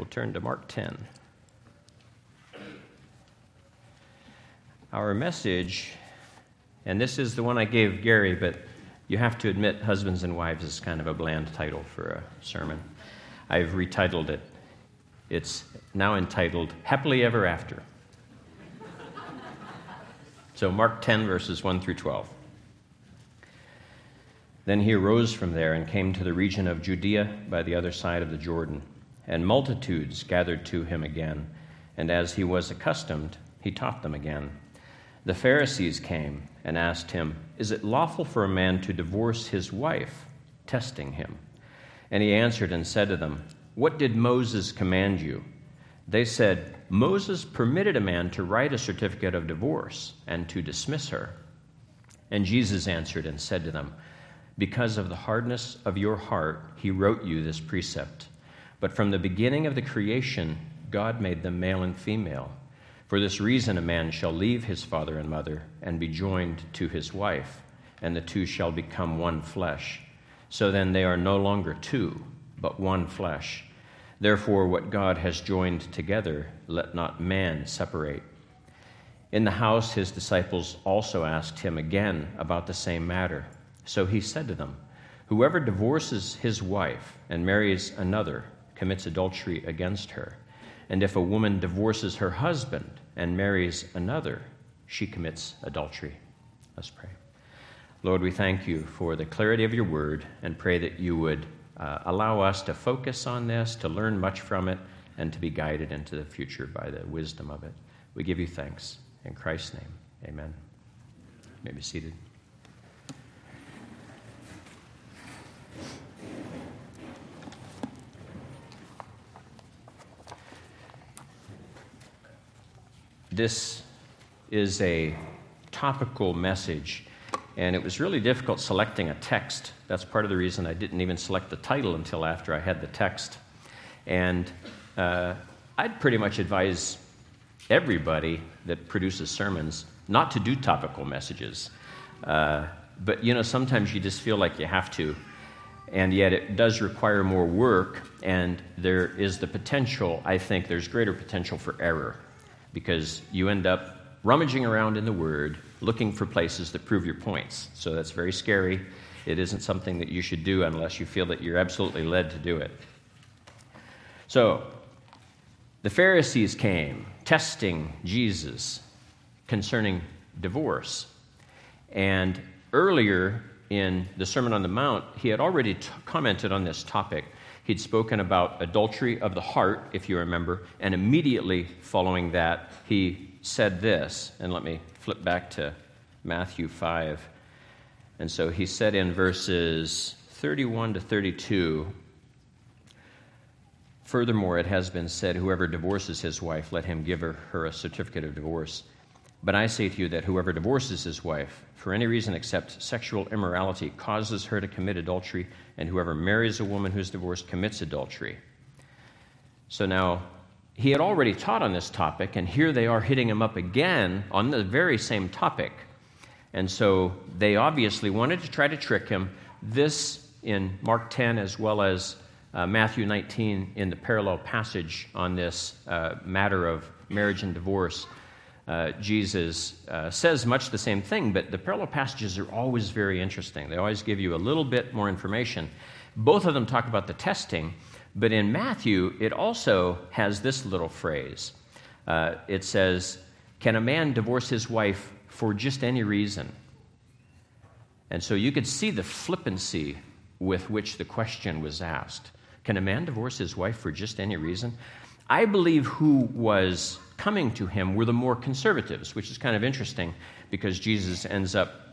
We'll turn to Mark 10. Our message, and this is the one I gave Gary, but you have to admit Husbands and Wives is kind of a bland title for a sermon. I've retitled it. It's now entitled Happily Ever After. So Mark 10, verses 1 through 12. Then he arose from there and came to the region of Judea by the other side of the Jordan, and multitudes gathered to him again, and as he was accustomed, he taught them again. The Pharisees came and asked him, "Is it lawful for a man to divorce his wife?" testing him. And he answered and said to them, "What did Moses command you?" They said, "Moses permitted a man to write a certificate of divorce and to dismiss her." And Jesus answered and said to them, "Because of the hardness of your heart, he wrote you this precept. But from the beginning of the creation, God made them male and female. For this reason, a man shall leave his father and mother and be joined to his wife, and the two shall become one flesh. So then they are no longer two, but one flesh. Therefore, what God has joined together, let not man separate." In the house, his disciples also asked him again about the same matter. So he said to them, "Whoever divorces his wife and marries another commits adultery against her. And if a woman divorces her husband and marries another, she commits adultery." Let's pray. Lord, we thank you for the clarity of your word and pray that you would allow us to focus on this, to learn much from it, and to be guided into the future by the wisdom of it. We give you thanks. In Christ's name, amen. You may be seated. This is a topical message, and it was really difficult selecting a text. That's part of the reason I didn't even select the title until after I had the text. And I'd pretty much advise everybody that produces sermons not to do topical messages. But, you know, sometimes you just feel like you have to, and yet it does require more work, and there is the potential, I think, there's greater potential for error, because you end up rummaging around in the Word, looking for places that prove your points. So that's very scary. It isn't something that you should do unless you feel that you're absolutely led to do it. So, the Pharisees came, testing Jesus concerning divorce. And earlier in the Sermon on the Mount, he had already commented on this topic. He'd spoken about adultery of the heart, if you remember, and immediately following that, he said this, and let me flip back to Matthew 5. And so he said in verses 31 to 32, "Furthermore, it has been said, whoever divorces his wife, let him give her a certificate of divorce. But I say to you that whoever divorces his wife, for any reason except sexual immorality, causes her to commit adultery, and whoever marries a woman who's divorced commits adultery." So now, he had already taught on this topic, and here they are hitting him up again on the very same topic. And so they obviously wanted to try to trick him. This in Mark 10 as well as Matthew 19 in the parallel passage on this matter of marriage and divorce. Jesus says much the same thing, but the parallel passages are always very interesting. They always give you a little bit more information. Both of them talk about the testing, but in Matthew, it also has this little phrase. It says, "Can a man divorce his wife for just any reason?" And so you could see the flippancy with which the question was asked. Can a man divorce his wife for just any reason? I believe who was coming to him were the more conservatives, which is kind of interesting because Jesus ends up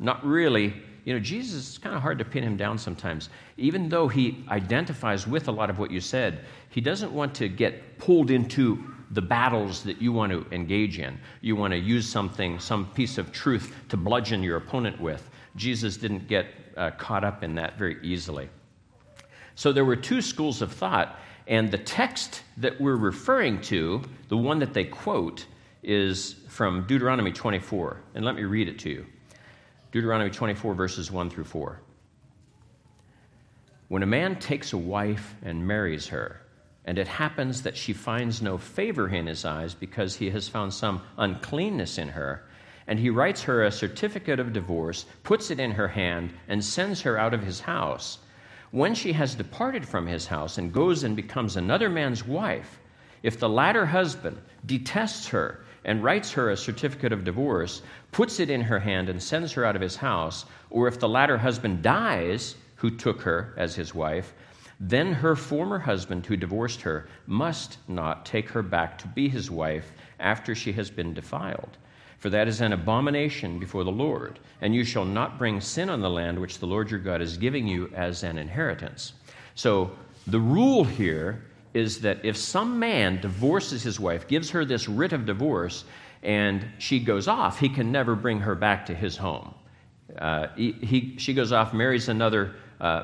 not really, Jesus, it's kind of hard to pin him down sometimes. Even though he identifies with a lot of what you said, he doesn't want to get pulled into the battles that you want to engage in. You want to use something, some piece of truth to bludgeon your opponent with. Jesus didn't get caught up in that very easily. So there were two schools of thought. And the text that we're referring to, the one that they quote, is from Deuteronomy 24. And let me read it to you. Deuteronomy 24, verses 1 through 4. "When a man takes a wife and marries her, And it happens that she finds no favor in his eyes because he has found some uncleanness in her. And he writes her a certificate of divorce, puts it in her hand, and sends her out of his house. When she has departed from his house and goes and becomes another man's wife, if the latter husband detests her and writes her a certificate of divorce, puts it in her hand, and sends her out of his house, or if the latter husband dies, who took her as his wife, then her former husband who divorced her must not take her back to be his wife after she has been defiled. For that is an abomination before the Lord, and you shall not bring sin on the land which the Lord your God is giving you as an inheritance. So the rule here is that if some man divorces his wife, gives her this writ of divorce, and she goes off, he can never bring her back to his home. She goes off, marries another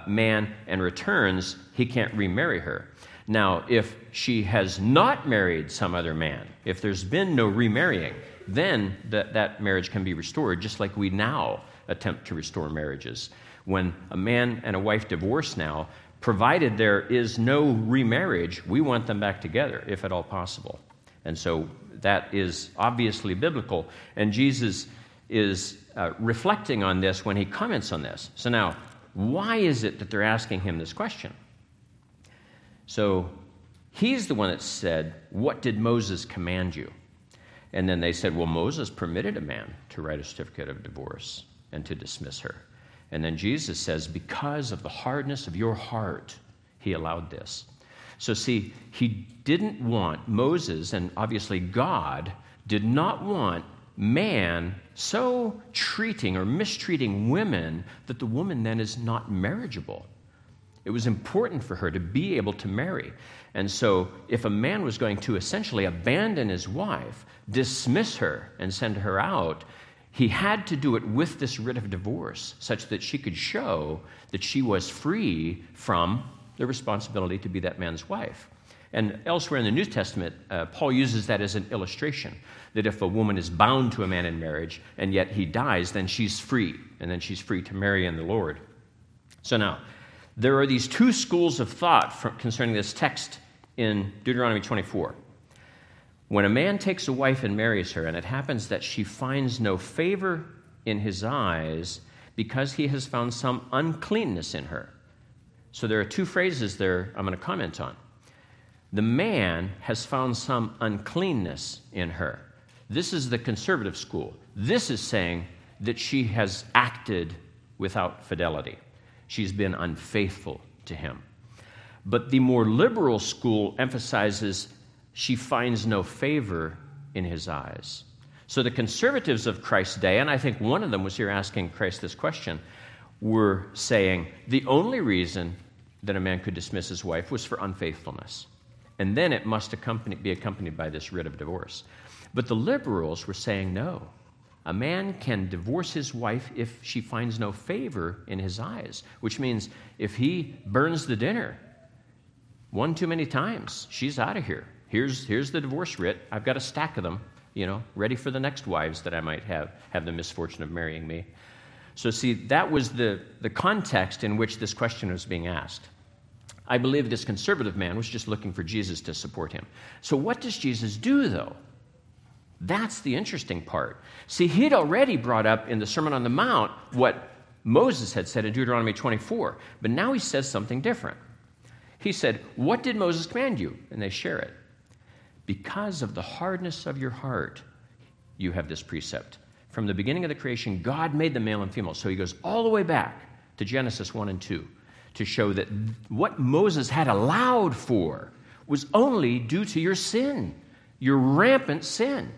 man, and returns, he can't remarry her. Now, if she has not married some other man, if there's been no remarrying, then that marriage can be restored, just like we now attempt to restore marriages. When a man and a wife divorce now, provided there is no remarriage, we want them back together, if at all possible. And so that is obviously biblical, and Jesus is reflecting on this when he comments on this. So now, why is it that they're asking him this question? So he's the one that said, "What did Moses command you?" And then they said, "Well, Moses permitted a man to write a certificate of divorce and to dismiss her." And then Jesus says, "Because of the hardness of your heart, he allowed this." So see, he didn't want Moses, and obviously God did not want man so treating or mistreating women that the woman then is not marriageable. It was important for her to be able to marry. And so if a man was going to essentially abandon his wife, dismiss her, and send her out, he had to do it with this writ of divorce, such that she could show that she was free from the responsibility to be that man's wife. And elsewhere in the New Testament, Paul uses that as an illustration, that if a woman is bound to a man in marriage and yet he dies, then she's free, and then she's free to marry in the Lord. So now, there are these two schools of thought concerning this text in Deuteronomy 24. When a man takes a wife and marries her, and it happens that she finds no favor in his eyes because he has found some uncleanness in her. So there are two phrases there I'm going to comment on. The man has found some uncleanness in her. This is the conservative school. This is saying that she has acted without fidelity. She's been unfaithful to him. But the more liberal school emphasizes she finds no favor in his eyes. So the conservatives of Christ's day, and I think one of them was here asking Christ this question, were saying the only reason that a man could dismiss his wife was for unfaithfulness. And then it must be accompanied by this writ of divorce. But the liberals were saying no. A man can divorce his wife if she finds no favor in his eyes, which means if he burns the dinner one too many times, she's out of here. Here's the divorce writ. I've got a stack of them, ready for the next wives that I might have the misfortune of marrying me. So see, that was the context in which this question was being asked. I believe this conservative man was just looking for Jesus to support him. So what does Jesus do, though? That's the interesting part. See, he'd already brought up in the Sermon on the Mount what Moses had said in Deuteronomy 24, but now he says something different. He said, "What did Moses command you?" And they share it. "Because of the hardness of your heart, you have this precept. From the beginning of the creation, God made them male and female." So he goes all the way back to Genesis 1 and 2 to show that what Moses had allowed for was only due to your sin, your rampant sin.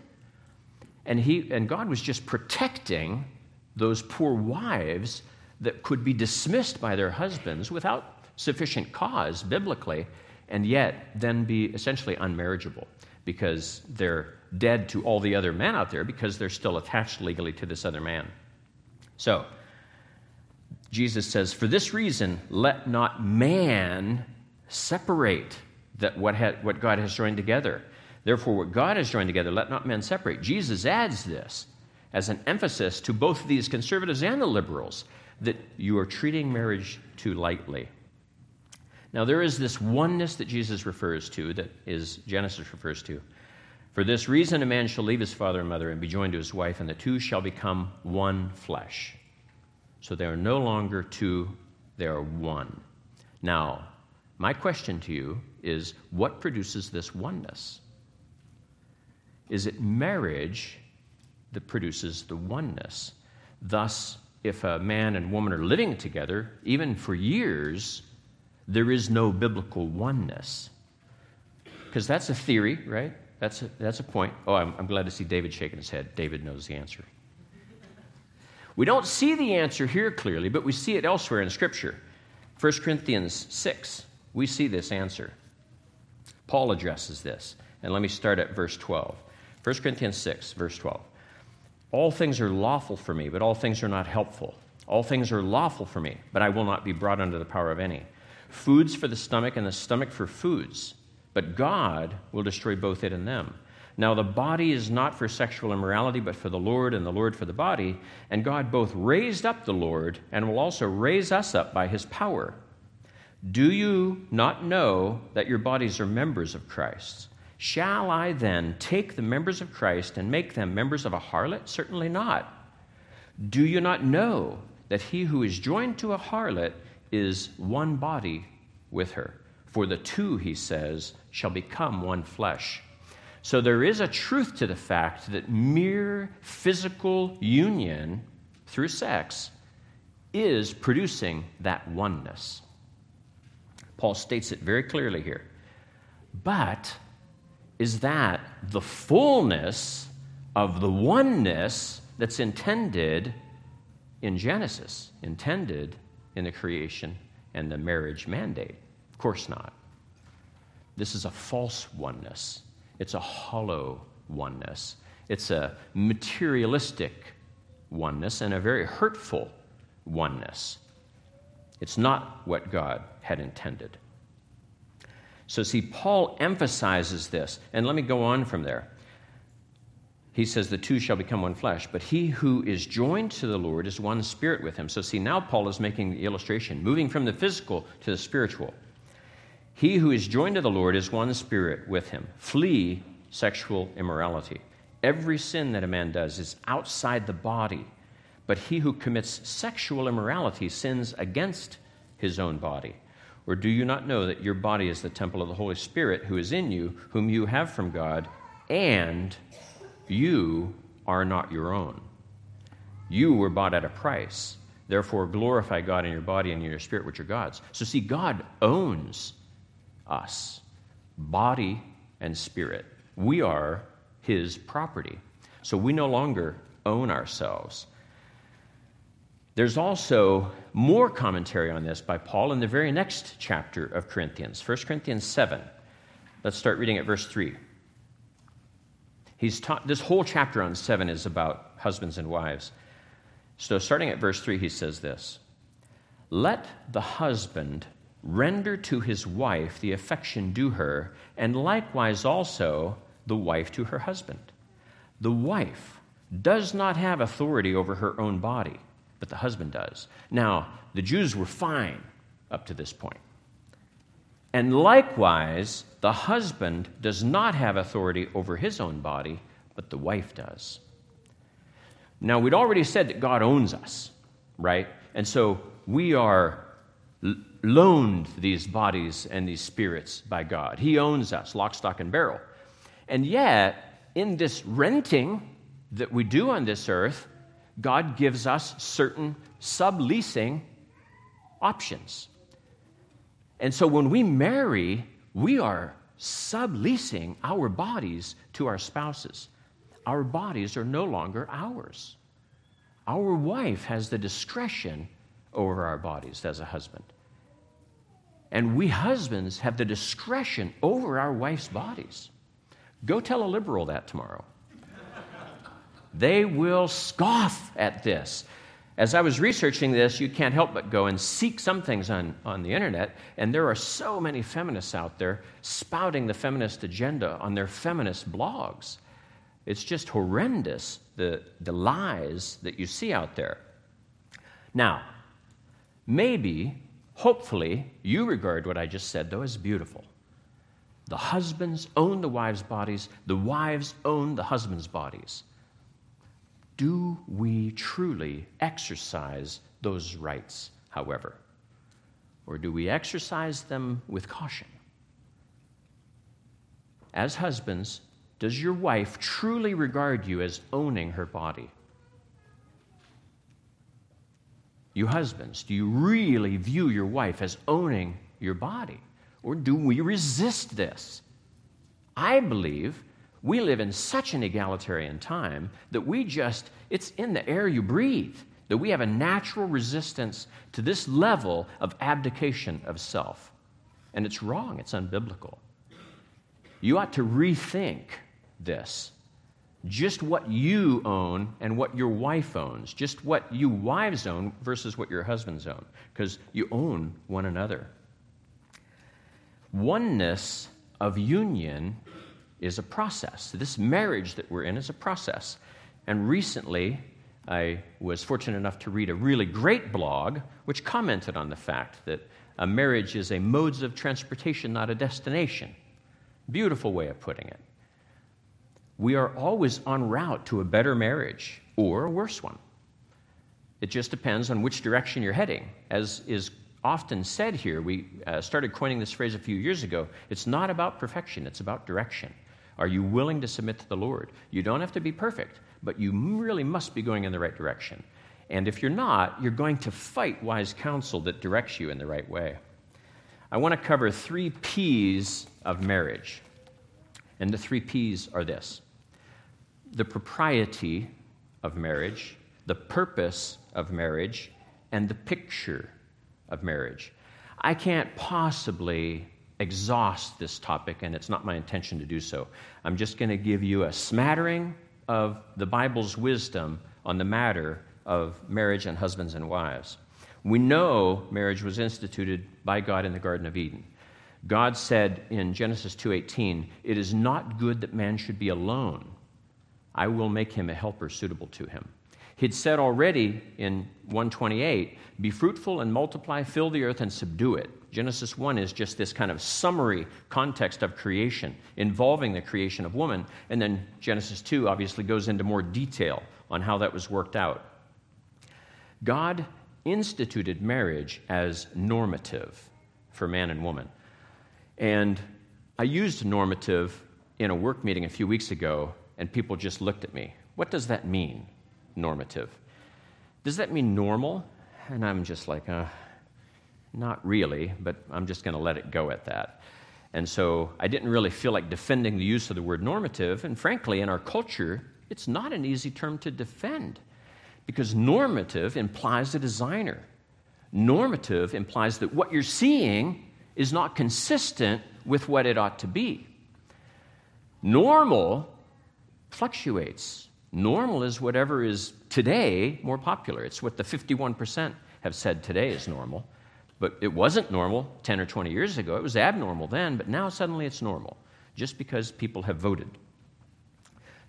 And God was just protecting those poor wives that could be dismissed by their husbands without sufficient cause biblically, and yet then be essentially unmarriageable because they're dead to all the other men out there because they're still attached legally to this other man. So Jesus says, "For this reason, let not man separate that what God has joined together. Therefore, what God has joined together, let not men separate." Jesus adds this as an emphasis to both these conservatives and the liberals that you are treating marriage too lightly. Now, there is this oneness that Jesus refers to, that is Genesis refers to. For this reason, a man shall leave his father and mother and be joined to his wife, and the two shall become one flesh. So they are no longer two, they are one. Now, my question to you is, what produces this oneness? Is it marriage that produces the oneness? Thus, if a man and woman are living together, even for years, there is no biblical oneness. Because that's a theory, right? That's a point. Oh, I'm glad to see David shaking his head. David knows the answer. We don't see the answer here clearly, but we see it elsewhere in Scripture. 1 Corinthians 6, we see this answer. Paul addresses this. And let me start at verse 12. 1 Corinthians 6, verse 12. All things are lawful for me, but all things are not helpful. All things are lawful for me, but I will not be brought under the power of any. Foods for the stomach and the stomach for foods, but God will destroy both it and them. Now the body is not for sexual immorality, but for the Lord, and the Lord for the body. And God both raised up the Lord and will also raise us up by his power. Do you not know that your bodies are members of Christ's? Shall I then take the members of Christ and make them members of a harlot? Certainly not. Do you not know that he who is joined to a harlot is one body with her? For the two, he says, shall become one flesh. So there is a truth to the fact that mere physical union through sex is producing that oneness. Paul states it very clearly here. But is that the fullness of the oneness that's intended in Genesis, intended in the creation and the marriage mandate? Of course not. This is a false oneness. It's a hollow oneness. It's a materialistic oneness and a very hurtful oneness. It's not what God had intended. So see, Paul emphasizes this, and let me go on from there. He says, the two shall become one flesh, but he who is joined to the Lord is one spirit with him. So see, now Paul is making the illustration, moving from the physical to the spiritual. He who is joined to the Lord is one spirit with him. Flee sexual immorality. Every sin that a man does is outside the body, but he who commits sexual immorality sins against his own body. Or do you not know that your body is the temple of the Holy Spirit who is in you, whom you have from God, and you are not your own? You were bought at a price. Therefore, glorify God in your body and in your spirit, which are God's. So see, God owns us, body and spirit. We are his property. So we no longer own ourselves. There's also more commentary on this by Paul in the very next chapter of Corinthians, 1 Corinthians 7. Let's start reading at verse 3. This whole chapter on 7 is about husbands and wives. So starting at verse 3, he says this, "Let the husband render to his wife the affection due her, and likewise also the wife to her husband. The wife does not have authority over her own body, but the husband does." Now, the Jews were fine up to this point. "And likewise, the husband does not have authority over his own body, but the wife does." Now, we'd already said that God owns us, right? And so we are loaned these bodies and these spirits by God. He owns us, lock, stock, and barrel. And yet, in this renting that we do on this earth, God gives us certain subleasing options. And so when we marry, we are subleasing our bodies to our spouses. Our bodies are no longer ours. Our wife has the discretion over our bodies as a husband. And we husbands have the discretion over our wife's bodies. Go tell a liberal that tomorrow. They will scoff at this. As I was researching this, you can't help but go and seek some things on the internet, and there are so many feminists out there spouting the feminist agenda on their feminist blogs. It's just horrendous, the lies that you see out there. Now, maybe Hopefully, you regard what I just said, though, as beautiful. The husbands own the wives' bodies. The wives own the husbands' bodies. Do we truly exercise those rights, however? Or do we exercise them with caution? As husbands, does your wife truly regard you as owning her body? You husbands, do you really view your wife as owning your body? Or do we resist this? I believe we live in such an egalitarian time that it's in the air you breathe, that we have a natural resistance to this level of abdication of self. And it's wrong. It's unbiblical. You ought to rethink this. Just what you own and what your wife owns. Just what you wives own versus what your husbands own. Because you own one another. Oneness of union is a process. This marriage that we're in is a process. And recently, I was fortunate enough to read a really great blog which commented on the fact that a marriage is a modes of transportation, not a destination. Beautiful way of putting it. We are always en route to a better marriage or a worse one. It just depends on which direction you're heading. As is often said here, we started coining this phrase a few years ago, it's not about perfection, it's about direction. Are you willing to submit to the Lord? You don't have to be perfect, but you really must be going in the right direction. And if you're not, you're going to fight wise counsel that directs you in the right way. I want to cover 3 P's of marriage. And the 3 P's are this: the propriety of marriage, the purpose of marriage, and the picture of marriage. I can't possibly exhaust this topic, and it's not my intention to do so. I'm just going to give you a smattering of the Bible's wisdom on the matter of marriage and husbands and wives. We know marriage was instituted by God in the Garden of Eden. God said in Genesis 2:18, "It is not good that man should be alone. I will make him a helper suitable to him." He'd said already in 1:28, "Be fruitful and multiply, fill the earth and subdue it." Genesis 1 is just this kind of summary context of creation involving the creation of woman. And then Genesis 2 obviously goes into more detail on how that was worked out. God instituted marriage as normative for man and woman. And I used normative in a work meeting a few weeks ago, and people just looked at me. What does that mean, normative? Does that mean normal? And I'm just like, not really, but I'm just going to let it go at that. And so I didn't really feel like defending the use of the word normative. And frankly, in our culture, it's not an easy term to defend because normative implies a designer. Normative implies that what you're seeing is not consistent with what it ought to be. Normal fluctuates. Normal is whatever is today more popular. It's what the 51% have said today is normal. But it wasn't normal 10 or 20 years ago. It was abnormal then, but now suddenly it's normal just because people have voted.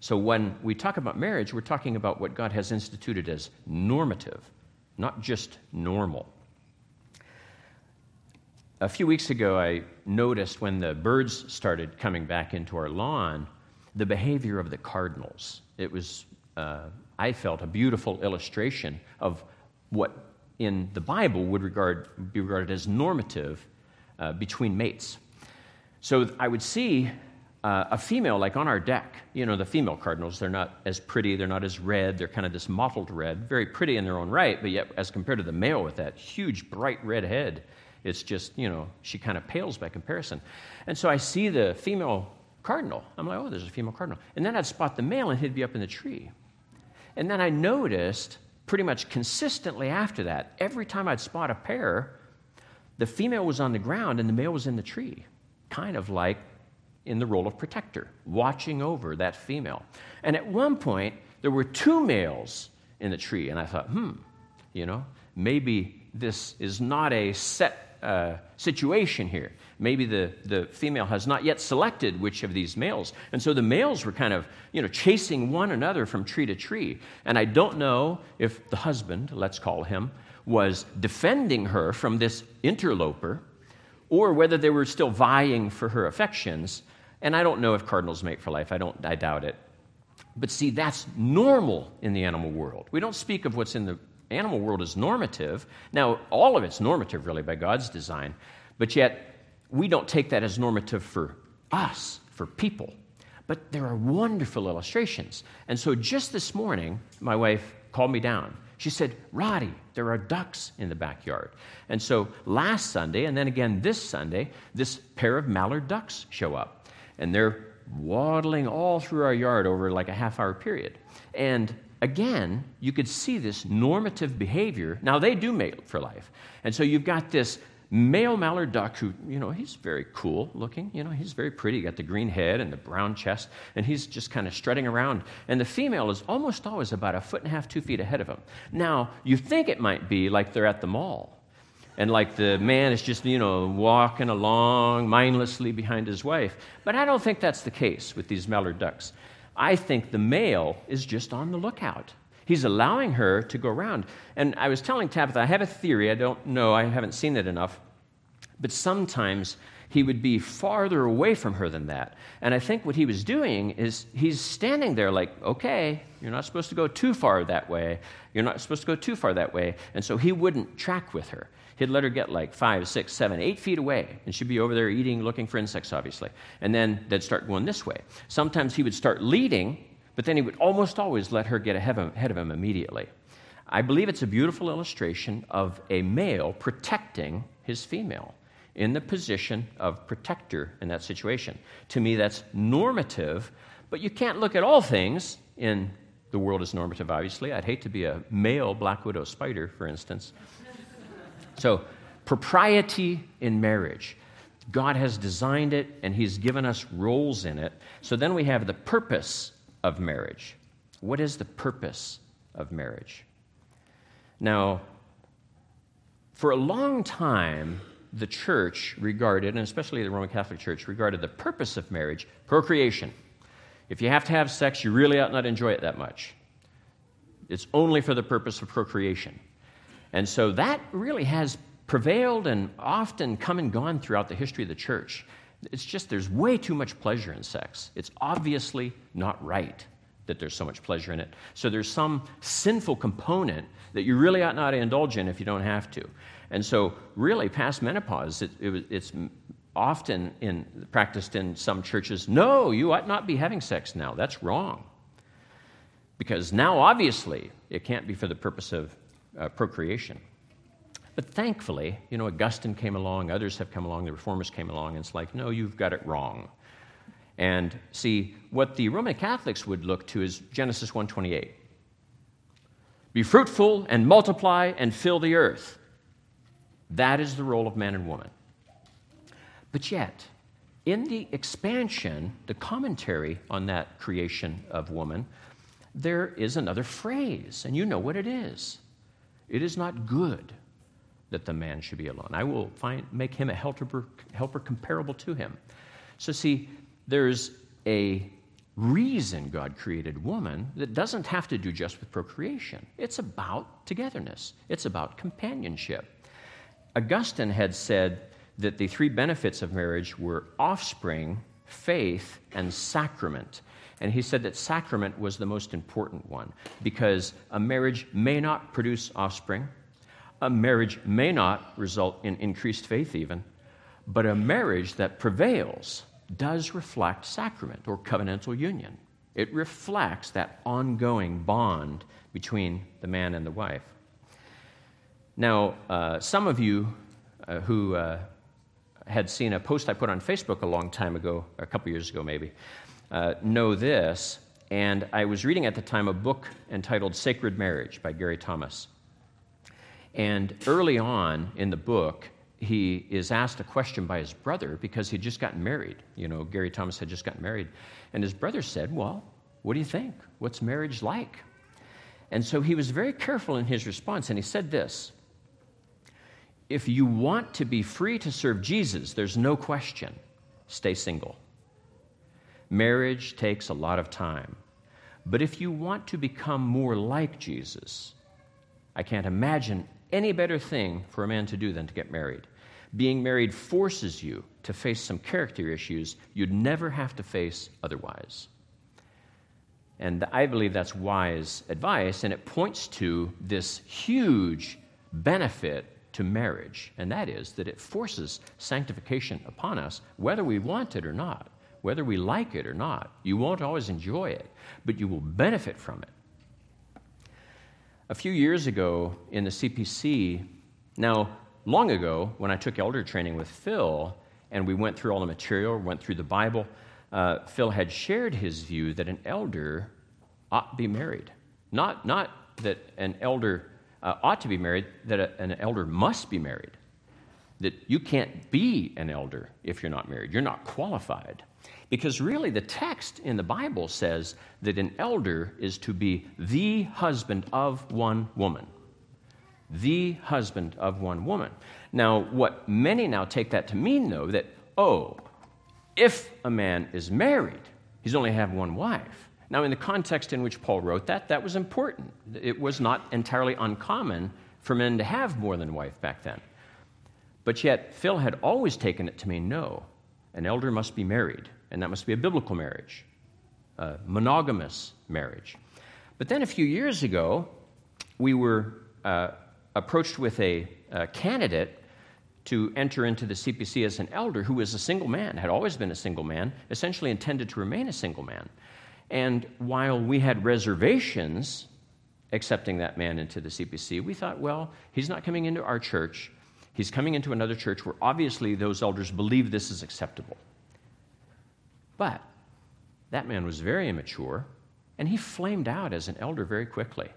So when we talk about marriage, we're talking about what God has instituted as normative, not just normal. A few weeks ago, I noticed when the birds started coming back into our lawn, the behavior of the cardinals. It was, I felt, a beautiful illustration of what in the Bible would be regarded as normative between mates. So I would see a female like on our deck. You know, the female cardinals, they're not as pretty, they're not as red, they're kind of this mottled red, very pretty in their own right, but yet as compared to the male with that huge bright red head, it's just, you know, she kind of pales by comparison. And so I see the female cardinal. I'm like, oh, there's a female cardinal. And then I'd spot the male, and he'd be up in the tree. And then I noticed pretty much consistently after that, every time I'd spot a pair, the female was on the ground and the male was in the tree, kind of like in the role of protector, watching over that female. And at one point, there were 2 males in the tree, and I thought, you know, maybe this is not a set situation here. Maybe the female has not yet selected which of these males. And so the males were kind of, you know, chasing one another from tree to tree. And I don't know if the husband, let's call him, was defending her from this interloper, or whether they were still vying for her affections. And I don't know if cardinals mate for life. I doubt it. But see, that's normal in the animal world. We don't speak of what's in the animal world as normative. Now, all of it's normative, really, by God's design. But yet, we don't take that as normative for us, for people. But there are wonderful illustrations. And so just this morning, my wife called me down. She said, Roddy, there are ducks in the backyard. And so last Sunday, and then again this Sunday, this pair of mallard ducks show up. And they're waddling all through our yard over like a half-hour period. And again, you could see this normative behavior. Now, they do mate for life. And so you've got this male mallard duck who, you know, he's very cool looking. You know, he's very pretty. He's got the green head and the brown chest, and he's just kind of strutting around. And the female is almost always about 1.5 feet, 2 feet ahead of him. Now, you think it might be like they're at the mall, and like the man is just, you know, walking along mindlessly behind his wife. But I don't think that's the case with these mallard ducks. I think the male is just on the lookout. He's allowing her to go around. And I was telling Tabitha, I have a theory. I don't know. I haven't seen it enough. But sometimes he would be farther away from her than that. And I think what he was doing is he's standing there like, okay, you're not supposed to go too far that way. You're not supposed to go too far that way. And so he wouldn't track with her. He'd let her get like 5, 6, 7, 8 feet away, and she'd be over there eating, looking for insects, obviously. And then they'd start going this way. Sometimes he would start leading, but then he would almost always let her get ahead of him immediately. I believe it's a beautiful illustration of a male protecting his female in the position of protector in that situation. To me, that's normative, but you can't look at all things in the world as normative, obviously. I'd hate to be a male black widow spider, for instance. So, propriety in marriage. God has designed it, and he's given us roles in it. So then we have the purpose of marriage. What is the purpose of marriage? Now, for a long time, the church regarded, and especially the Roman Catholic Church, regarded the purpose of marriage, procreation. If you have to have sex, you really ought not enjoy it that much. It's only for the purpose of procreation. And so that really has prevailed and often come and gone throughout the history of the church. It's just there's way too much pleasure in sex. It's obviously not right that there's so much pleasure in it. So there's some sinful component that you really ought not to indulge in if you don't have to. And so really past menopause, it's often practiced in some churches, no, you ought not be having sex now. That's wrong. Because now obviously it can't be for the purpose of procreation. But thankfully, you know, Augustine came along, others have come along, the Reformers came along, and it's like, no, you've got it wrong. And see, what the Roman Catholics would look to is Genesis 1:28. Be fruitful and multiply and fill the earth. That is the role of man and woman. But yet, in the expansion, the commentary on that creation of woman, there is another phrase, and you know what it is. It is not good that the man should be alone. I will make him a helper comparable to him. So see, there's a reason God created woman that doesn't have to do just with procreation. It's about togetherness. It's about companionship. Augustine had said that the three benefits of marriage were offspring, faith, and sacrament. And he said that sacrament was the most important one because a marriage may not produce offspring, a marriage may not result in increased faith even, but a marriage that prevails does reflect sacrament or covenantal union. It reflects that ongoing bond between the man and the wife. Now, some of you who had seen a post I put on Facebook a long time ago, a couple years ago maybe, know this, and I was reading at the time a book entitled Sacred Marriage by Gary Thomas. And early on in the book, he is asked a question by his brother because he'd just gotten married. You know, Gary Thomas had just gotten married. And his brother said, well, what do you think? What's marriage like? And so he was very careful in his response, and he said this, if you want to be free to serve Jesus, there's no question, stay single. Marriage takes a lot of time. But if you want to become more like Jesus, I can't imagine any better thing for a man to do than to get married. Being married forces you to face some character issues you'd never have to face otherwise. And I believe that's wise advice, and it points to this huge benefit to marriage, and that is that it forces sanctification upon us, whether we want it or not, whether we like it or not. You won't always enjoy it, but you will benefit from it. A few years ago in the CPC, now long ago when I took elder training with Phil, and we went through all the material, went through the Bible, Phil had shared his view that an elder ought to be married. Not that an elder ought to be married, that an elder must be married. That you can't be an elder if you're not married. You're not qualified. Because really the text in the Bible says that an elder is to be the husband of one woman. The husband of one woman. Now, what many now take that to mean, though, that, oh, if a man is married, he's only have one wife. Now, in the context in which Paul wrote that, that was important. It was not entirely uncommon for men to have more than a wife back then. But yet, Phil had always taken it to mean, no, an elder must be married, and that must be a biblical marriage, a monogamous marriage. But then a few years ago, we were approached with a candidate to enter into the CPC as an elder who was a single man, had always been a single man, essentially intended to remain a single man. And while we had reservations accepting that man into the CPC, we thought, well, he's not coming into our church. He's coming into another church where obviously those elders believe this is acceptable. But that man was very immature, and he flamed out as an elder very quickly.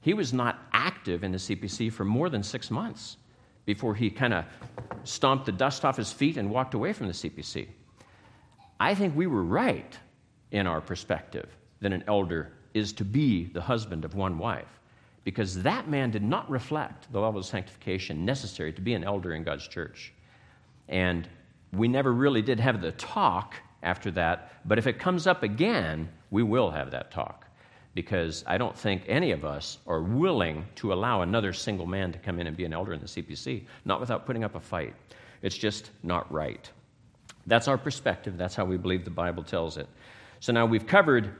He was not active in the CPC for more than 6 months before he kind of stomped the dust off his feet and walked away from the CPC. I think we were right in our perspective that an elder is to be the husband of one wife, because that man did not reflect the level of sanctification necessary to be an elder in God's church. And we never really did have the talk after that, but if it comes up again, we will have that talk, because I don't think any of us are willing to allow another single man to come in and be an elder in the CPC, not without putting up a fight. It's just not right. That's our perspective. That's how we believe the Bible tells it. So now we've covered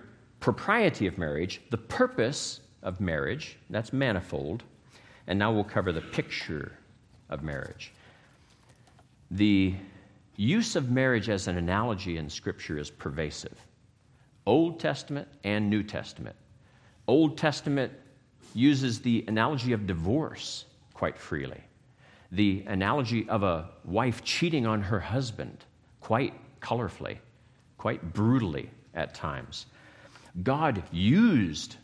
propriety of marriage, the purpose of marriage, that's manifold, and now we'll cover the picture of marriage. The use of marriage as an analogy in Scripture is pervasive, Old Testament and New Testament. Old Testament uses the analogy of divorce quite freely, the analogy of a wife cheating on her husband quite colorfully, quite brutally at times. God used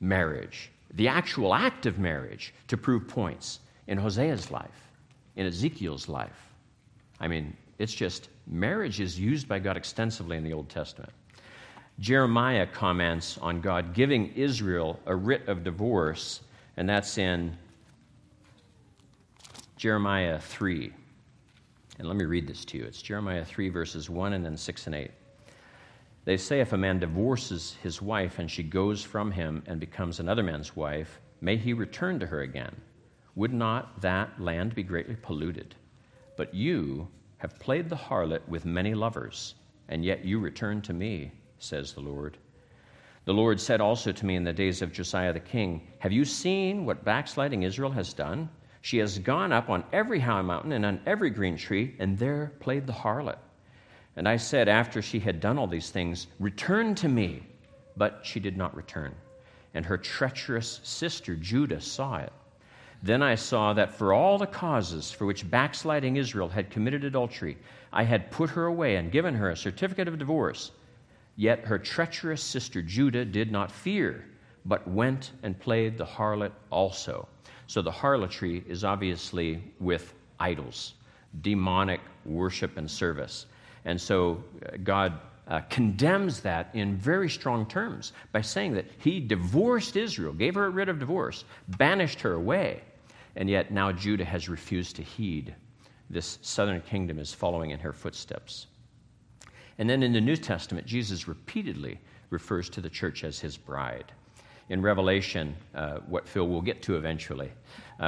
marriage, the actual act of marriage, to prove points in Hosea's life, in Ezekiel's life. I mean, it's just marriage is used by God extensively in the Old Testament. Jeremiah comments on God giving Israel a writ of divorce, and that's in Jeremiah 3. And let me read this to you. It's Jeremiah 3, verses 1 and then 6 and 8. They say, if a man divorces his wife and she goes from him and becomes another man's wife, may he return to her again. Would not that land be greatly polluted? But you have played the harlot with many lovers, and yet you return to me, says the Lord. The Lord said also to me in the days of Josiah the king, have you seen what backsliding Israel has done? She has gone up on every high mountain and on every green tree, and there played the harlot. And I said, after she had done all these things, return to me. But she did not return. And her treacherous sister Judah saw it. Then I saw that for all the causes for which backsliding Israel had committed adultery, I had put her away and given her a certificate of divorce. Yet her treacherous sister Judah did not fear, but went and played the harlot also. So the harlotry is obviously with idols, demonic worship and service. And so God condemns that in very strong terms by saying that he divorced Israel, gave her a writ of divorce, banished her away, and yet now Judah has refused to heed. This southern kingdom is following in her footsteps. And then in the New Testament, Jesus repeatedly refers to the church as his bride. in Revelation, what Phil will get to eventually,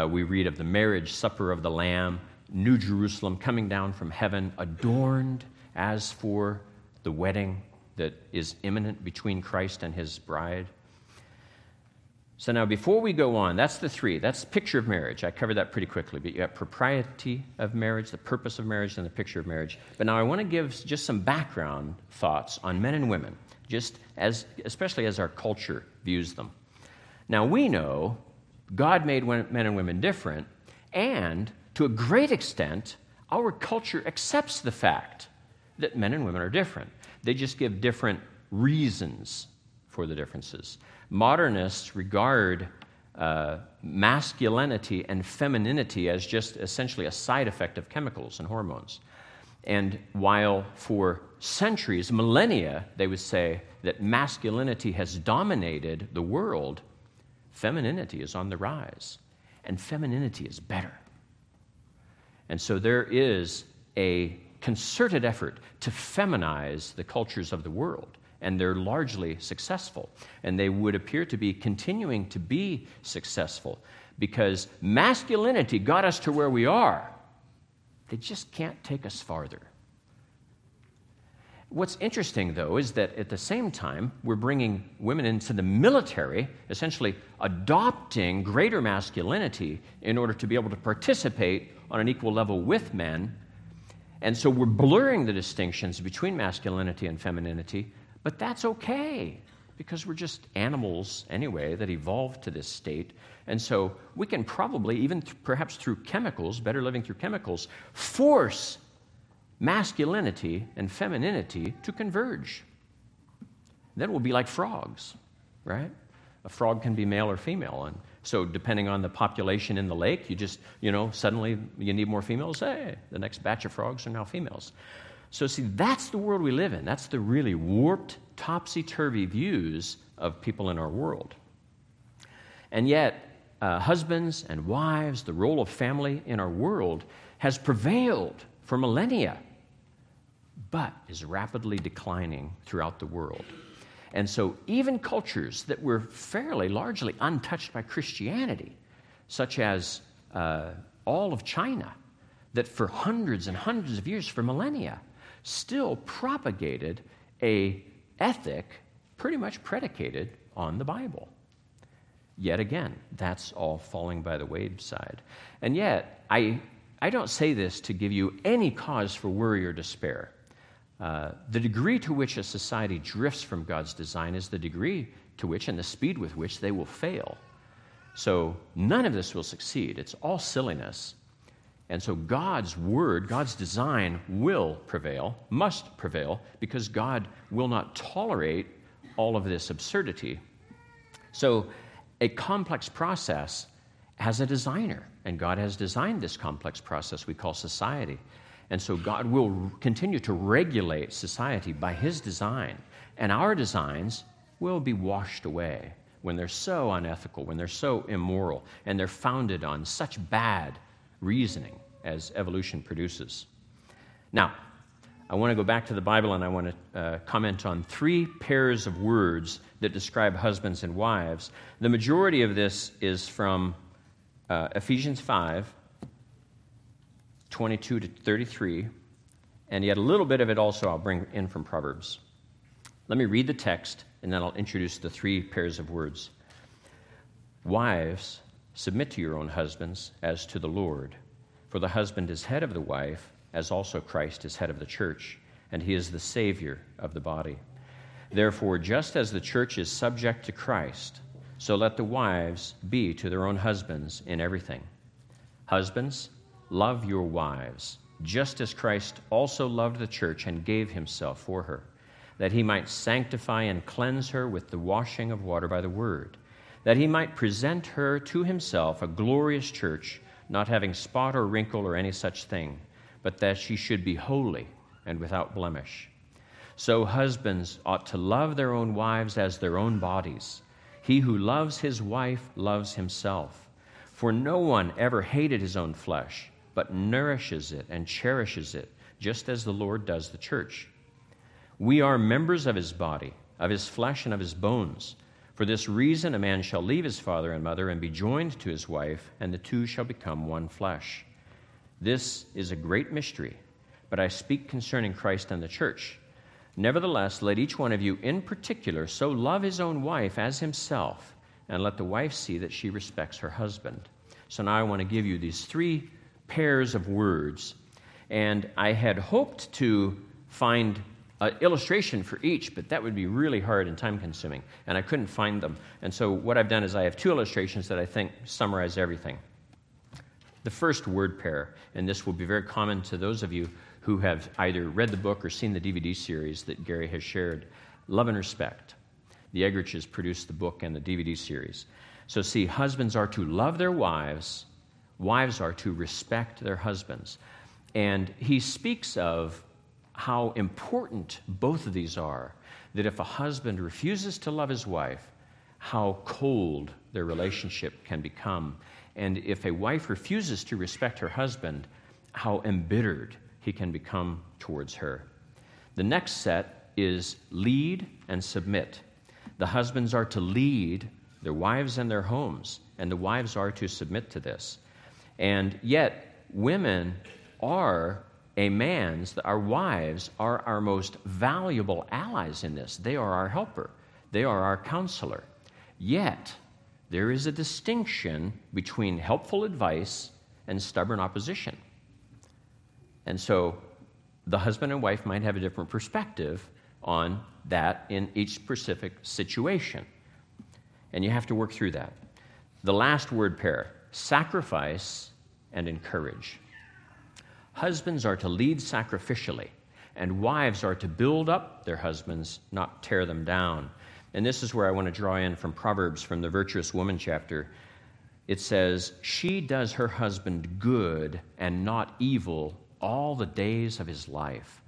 we read of the marriage supper of the Lamb, New Jerusalem coming down from heaven, adorned as for the wedding that is imminent between Christ and his bride. So now before we go on, that's the three. That's the picture of marriage. I covered that pretty quickly, but you have propriety of marriage, the purpose of marriage, and the picture of marriage. But now I want to give just some background thoughts on men and women, just as, especially as our culture views them. Now we know God made men and women different, and to a great extent, our culture accepts the fact that men and women are different. They just give different reasons for the differences. Modernists regard masculinity and femininity as just essentially a side effect of chemicals and hormones. And while for centuries, millennia, they would say that masculinity has dominated the world, femininity is on the rise, and femininity is better. And so there is a concerted effort to feminize the cultures of the world, and they're largely successful. And they would appear to be continuing to be successful because masculinity got us to where we are. They just can't take us farther. What's interesting, though, is that at the same time, we're bringing women into the military, essentially adopting greater masculinity in order to be able to participate on an equal level with men. And so we're blurring the distinctions between masculinity and femininity, but that's okay, because we're just animals anyway that evolved to this state. And so we can probably, even perhaps through chemicals, better living through chemicals, force masculinity and femininity to converge. Then we'll be like frogs, right? A frog can be male or female, and so depending on the population in the lake, you just, suddenly you need more females. Hey, the next batch of frogs are now females. So see, that's the world we live in. That's the really warped, topsy-turvy views of people in our world. And yet, husbands and wives, the role of family in our world has prevailed for millennia, but is rapidly declining throughout the world. And so even cultures that were fairly largely untouched by Christianity, such as all of China, that for hundreds and hundreds of years, for millennia, still propagated an ethic pretty much predicated on the Bible. Yet again, that's all falling by the wayside. And yet, I don't say this to give you any cause for worry or despair. The degree to which a society drifts from God's design is the degree to which and the speed with which they will fail. So none of this will succeed. It's all silliness. And so God's word, God's design will prevail, must prevail, because God will not tolerate all of this absurdity. So a complex process has a designer, and God has designed this complex process we call society. And so God will continue to regulate society by his design. And our designs will be washed away when they're so unethical, when they're so immoral, and they're founded on such bad reasoning as evolution produces. Now, I want to go back to the Bible, and I want to comment on three pairs of words that describe husbands and wives. The majority of this is from Ephesians 5, 22 to 33, and yet a little bit of it also I'll bring in from Proverbs. Let me read the text, and then I'll introduce the three pairs of words. Wives, submit to your own husbands as to the Lord, for the husband is head of the wife, as also Christ is head of the church, and he is the Savior of the body. Therefore, just as the church is subject to Christ, so let the wives be to their own husbands in everything. Husbands, love your wives, just as Christ also loved the church and gave himself for her, that he might sanctify and cleanse her with the washing of water by the word, that he might present her to himself a glorious church, not having spot or wrinkle or any such thing, but that she should be holy and without blemish. So husbands ought to love their own wives as their own bodies. He who loves his wife loves himself. For no one ever hated his own flesh, but nourishes it and cherishes it, just as the Lord does the church. We are members of his body, of his flesh, and of his bones. For this reason, a man shall leave his father and mother and be joined to his wife, and the two shall become one flesh. This is a great mystery, but I speak concerning Christ and the church. Nevertheless, let each one of you in particular so love his own wife as himself, and let the wife see that she respects her husband. So now I want to give you these three pairs of words, and I had hoped to find an illustration for each, but that would be really hard and time-consuming, and I couldn't find them. And so what I've done is I have two illustrations that I think summarize everything. The first word pair, and this will be very common to those of you who have either read the book or seen the DVD series that Gary has shared, Love and Respect. The Eggerichs produced the book and the DVD series. So see, husbands are to love their wives, wives are to respect their husbands. And he speaks of how important both of these are, that if a husband refuses to love his wife, how cold their relationship can become. And if a wife refuses to respect her husband, how embittered he can become towards her. The next set is lead and submit. The husbands are to lead their wives and their homes, and the wives are to submit to this. And yet, women are our wives are our most valuable allies in this. They are our helper. They are our counselor. Yet, there is a distinction between helpful advice and stubborn opposition. And so the husband and wife might have a different perspective on that in each specific situation. And you have to work through that. The last word pair, sacrifice and encourage. Husbands are to lead sacrificially, and wives are to build up their husbands, not tear them down. And this is where I want to draw in from Proverbs, from the Virtuous Woman chapter. It says, "She does her husband good and not evil all the days of his life."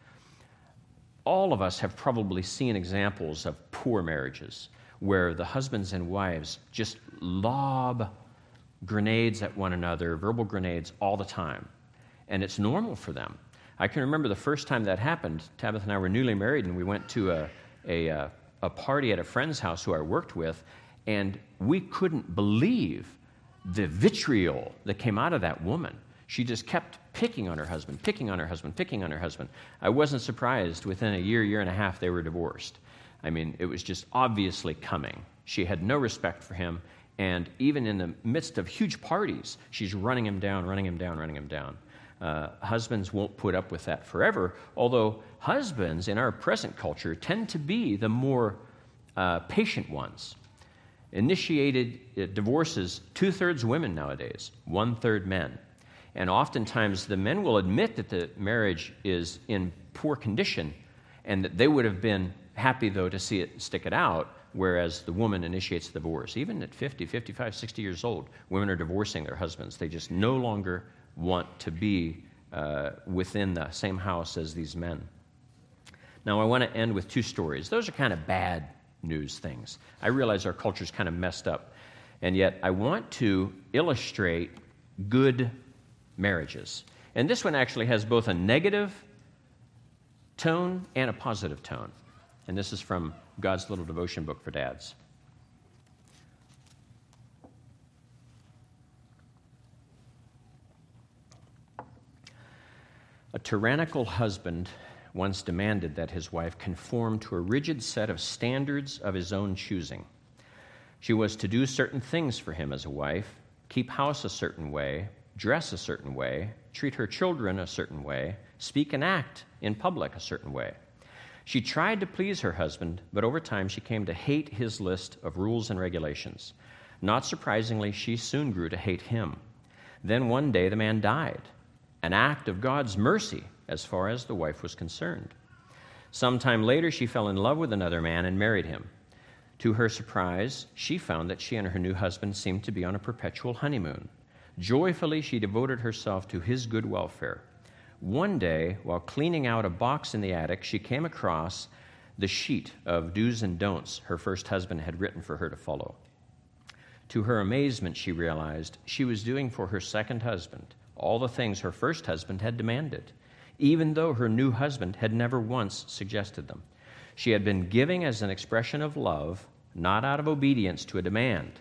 All of us have probably seen examples of poor marriages where the husbands and wives just lob grenades at one another, verbal grenades all the time, and it's normal for them. I can remember the first time that happened. Tabitha and I were newly married, and we went to a party at a friend's house who I worked with, and we couldn't believe the vitriol that came out of that woman. She just kept picking on her husband, picking on her husband, picking on her husband. I wasn't surprised. Within a year, year and a half, they were divorced. I mean, it was just obviously coming. She had no respect for him, and even in the midst of huge parties, she's running him down, running him down, running him down. Husbands won't put up with that forever, although husbands in our present culture tend to be the more patient ones. Initiated divorces, 2/3 women nowadays, 1/3 men. And oftentimes the men will admit that the marriage is in poor condition and that they would have been happy, though, to see it stick it out, whereas the woman initiates the divorce. Even at 50, 55, 60 years old, women are divorcing their husbands. They just no longer want to be within the same house as these men. Now, I want to end with two stories. Those are kind of bad news things. I realize our culture's kind of messed up, and yet I want to illustrate good marriages. And this one actually has both a negative tone and a positive tone. And this is from God's Little Devotion Book for Dads. A tyrannical husband once demanded that his wife conform to a rigid set of standards of his own choosing. She was to do certain things for him as a wife, keep house a certain way, dress a certain way, treat her children a certain way, speak and act in public a certain way. She tried to please her husband, but over time she came to hate his list of rules and regulations. Not surprisingly, she soon grew to hate him. Then one day the man died, an act of God's mercy as far as the wife was concerned. Sometime later, she fell in love with another man and married him. To her surprise, she found that she and her new husband seemed to be on a perpetual honeymoon. Joyfully, she devoted herself to his good welfare. One day, while cleaning out a box in the attic, she came across the sheet of do's and don'ts her first husband had written for her to follow. To her amazement, she realized she was doing for her second husband all the things her first husband had demanded, even though her new husband had never once suggested them. She had been giving as an expression of love not out of obedience to a demand.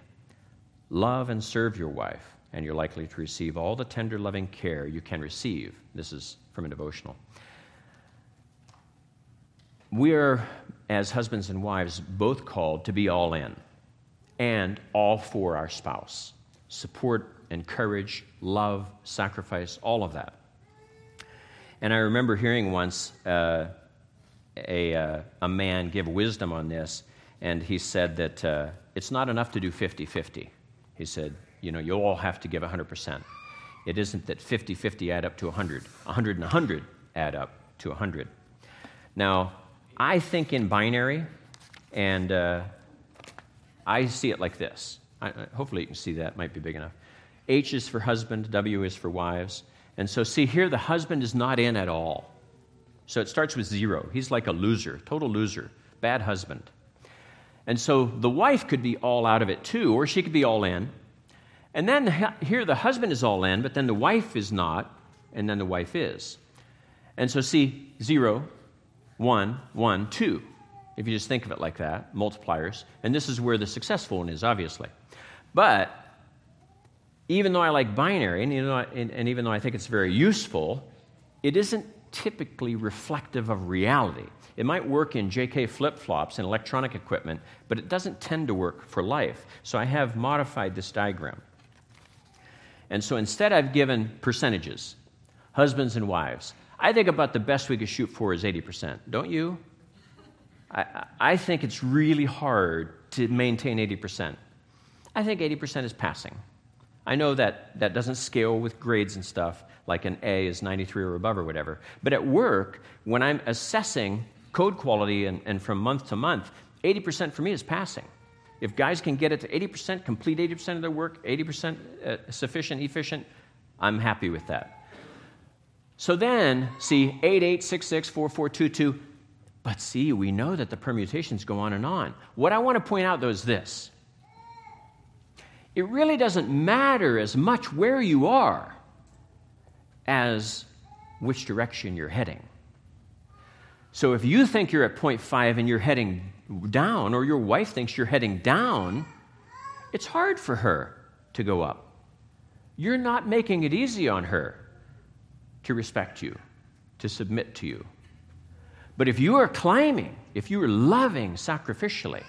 Love and serve your wife, and you're likely to receive all the tender, loving care you can receive. This is from a devotional. We are, as husbands and wives, both called to be all in and all for our spouse. Support, encourage, love, sacrifice, all of that. And I remember hearing once a man give wisdom on this, and he said that it's not enough to do 50-50. He said, you'll all have to give 100%. It isn't that 50-50 add up to 100. 100 and 100 add up to 100. Now, I think in binary, and I see it like this. Hopefully you can see that. Might be big enough. H is for husband, W is for wives. And so see here, the husband is not in at all. So it starts with 0. He's like a loser, total loser, bad husband. And so the wife could be all out of it too, or she could be all in. And then here the husband is all in, but then the wife is not, and then the wife is. And so see, 0, 1, 1, 2. If you just think of it like that, multipliers. And this is where the successful one is, obviously. But even though I like binary, and even though I think it's very useful, it isn't typically reflective of reality. It might work in JK flip-flops and electronic equipment, but it doesn't tend to work for life. So I have modified this diagram. And so instead I've given percentages, husbands and wives. I think about the best we could shoot for is 80%. Don't you? I think it's really hard to maintain 80%. I think 80% is passing. I know that doesn't scale with grades and stuff, like an A is 93 or above or whatever. But at work, when I'm assessing code quality and from month to month, 80% for me is passing. If guys can get it to 80%, complete 80% of their work, 80% sufficient, efficient, I'm happy with that. So then, see, 8, 8, 6, 6, 4, 4, 2, 2. But see, we know that the permutations go on and on. What I want to point out, though, is this. It really doesn't matter as much where you are as which direction you're heading. So if you think you're at 0.5 and you're heading down, or your wife thinks you're heading down, it's hard for her to go up. You're not making it easy on her to respect you, to submit to you. But if you are climbing, if you are loving sacrificially,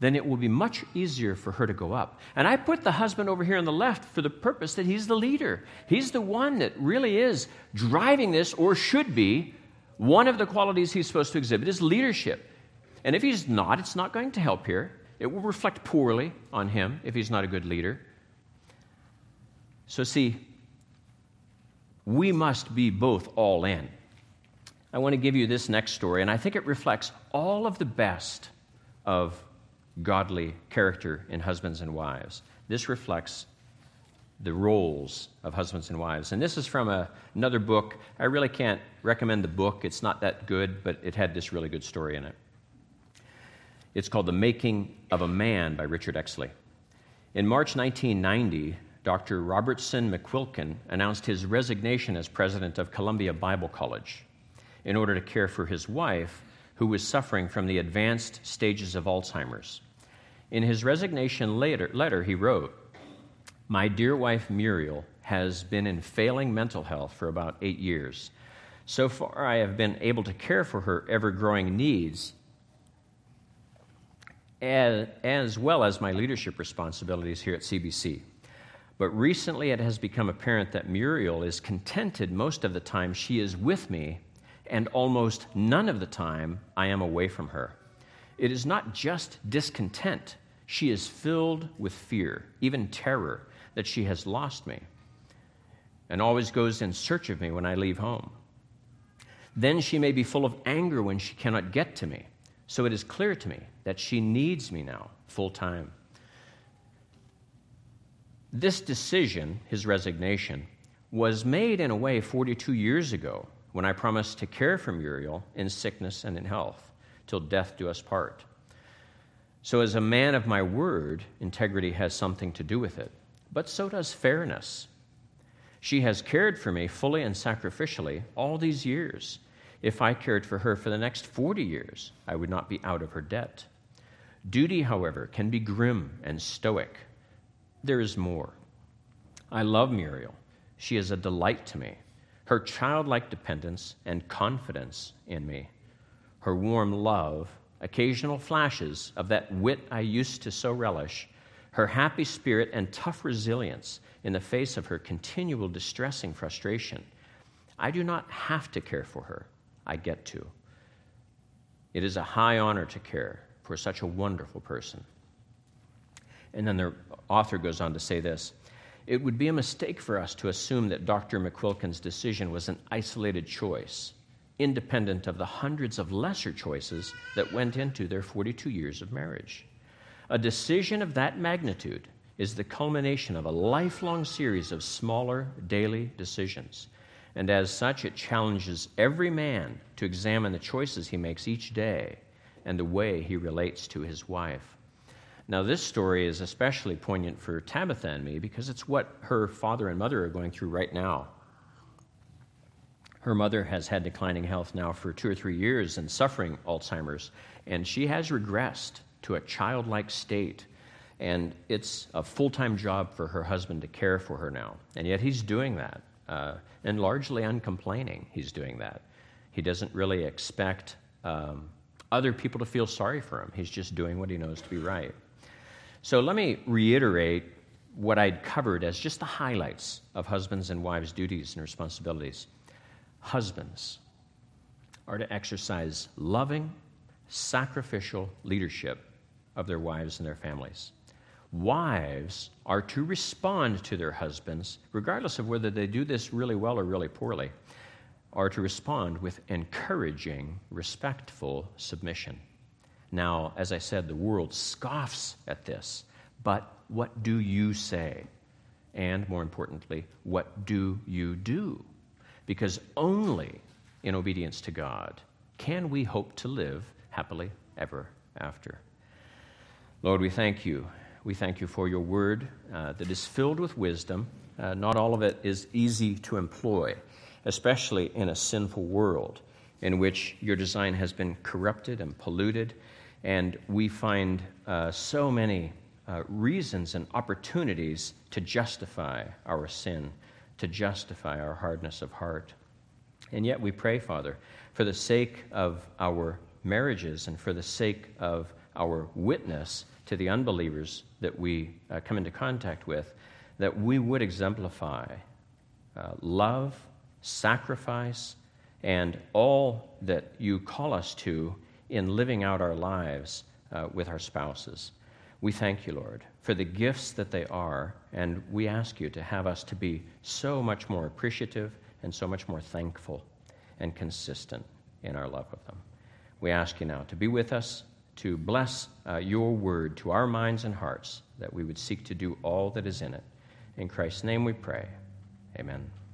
then it will be much easier for her to go up. And I put the husband over here on the left for the purpose that he's the leader. He's the one that really is driving this, or should be. One of the qualities he's supposed to exhibit is leadership. And if he's not, it's not going to help here. It will reflect poorly on him if he's not a good leader. So see, we must be both all in. I want to give you this next story, and I think it reflects all of the best of godly character in husbands and wives. This reflects the roles of husbands and wives. And this is from another book. I really can't recommend the book. It's not that good, but it had this really good story in it. It's called The Making of a Man by Richard Exley. In March 1990, Dr. Robertson McQuilkin announced his resignation as president of Columbia Bible College in order to care for his wife, who was suffering from the advanced stages of Alzheimer's. In his resignation letter, he wrote, "My dear wife Muriel has been in failing mental health for about 8 years. So far, I have been able to care for her ever-growing needs, as well as my leadership responsibilities here at CBC. But recently, it has become apparent that Muriel is contented most of the time she is with me, and almost none of the time I am away from her. It is not just discontent. She is filled with fear, even terror, that she has lost me, and always goes in search of me when I leave home. Then she may be full of anger when she cannot get to me. So it is clear to me that she needs me now, full time." This decision, his resignation, was made in a way 42 years ago, when I promised to care for Muriel in sickness and in health, till death do us part. So as a man of my word, integrity has something to do with it, but so does fairness. She has cared for me fully and sacrificially all these years. If I cared for her for the next 40 years, I would not be out of her debt. Duty, however, can be grim and stoic. There is more. I love Muriel. She is a delight to me. Her childlike dependence and confidence in me, her warm love, occasional flashes of that wit I used to so relish, her happy spirit and tough resilience in the face of her continual distressing frustration. I do not have to care for her. I get to. It is a high honor to care for such a wonderful person. And then the author goes on to say this. It would be a mistake for us to assume that Dr. McQuilkin's decision was an isolated choice, independent of the hundreds of lesser choices that went into their 42 years of marriage. A decision of that magnitude is the culmination of a lifelong series of smaller daily decisions, and as such, it challenges every man to examine the choices he makes each day and the way he relates to his wife. Now, this story is especially poignant for Tabitha and me because it's what her father and mother are going through right now. Her mother has had declining health now for 2 or 3 years and suffering Alzheimer's, and she has regressed to a childlike state, and it's a full-time job for her husband to care for her now, and yet he's doing that, and largely uncomplaining he's doing that. He doesn't really expect other people to feel sorry for him. He's just doing what he knows to be right. So let me reiterate what I'd covered as just the highlights of husbands and wives' duties and responsibilities. Husbands are to exercise loving, sacrificial leadership of their wives and their families. Wives are to respond to their husbands, regardless of whether they do this really well or really poorly, are to respond with encouraging, respectful submission. Now, as I said, the world scoffs at this, but what do you say? And more importantly, what do you do? Because only in obedience to God can we hope to live happily ever after. Lord, we thank you. We thank you for your word that is filled with wisdom. Not all of it is easy to employ, especially in a sinful world in which your design has been corrupted and polluted, and we find so many reasons and opportunities to justify our sin, to justify our hardness of heart. And yet we pray, Father, for the sake of our marriages and for the sake of our witness to the unbelievers that we come into contact with, that we would exemplify love, sacrifice, and all that you call us to in living out our lives with our spouses. We thank you, Lord, for the gifts that they are, and we ask you to have us to be so much more appreciative and so much more thankful and consistent in our love of them. We ask you now to be with us, to bless your word to our minds and hearts, that we would seek to do all that is in it. In Christ's name we pray. Amen.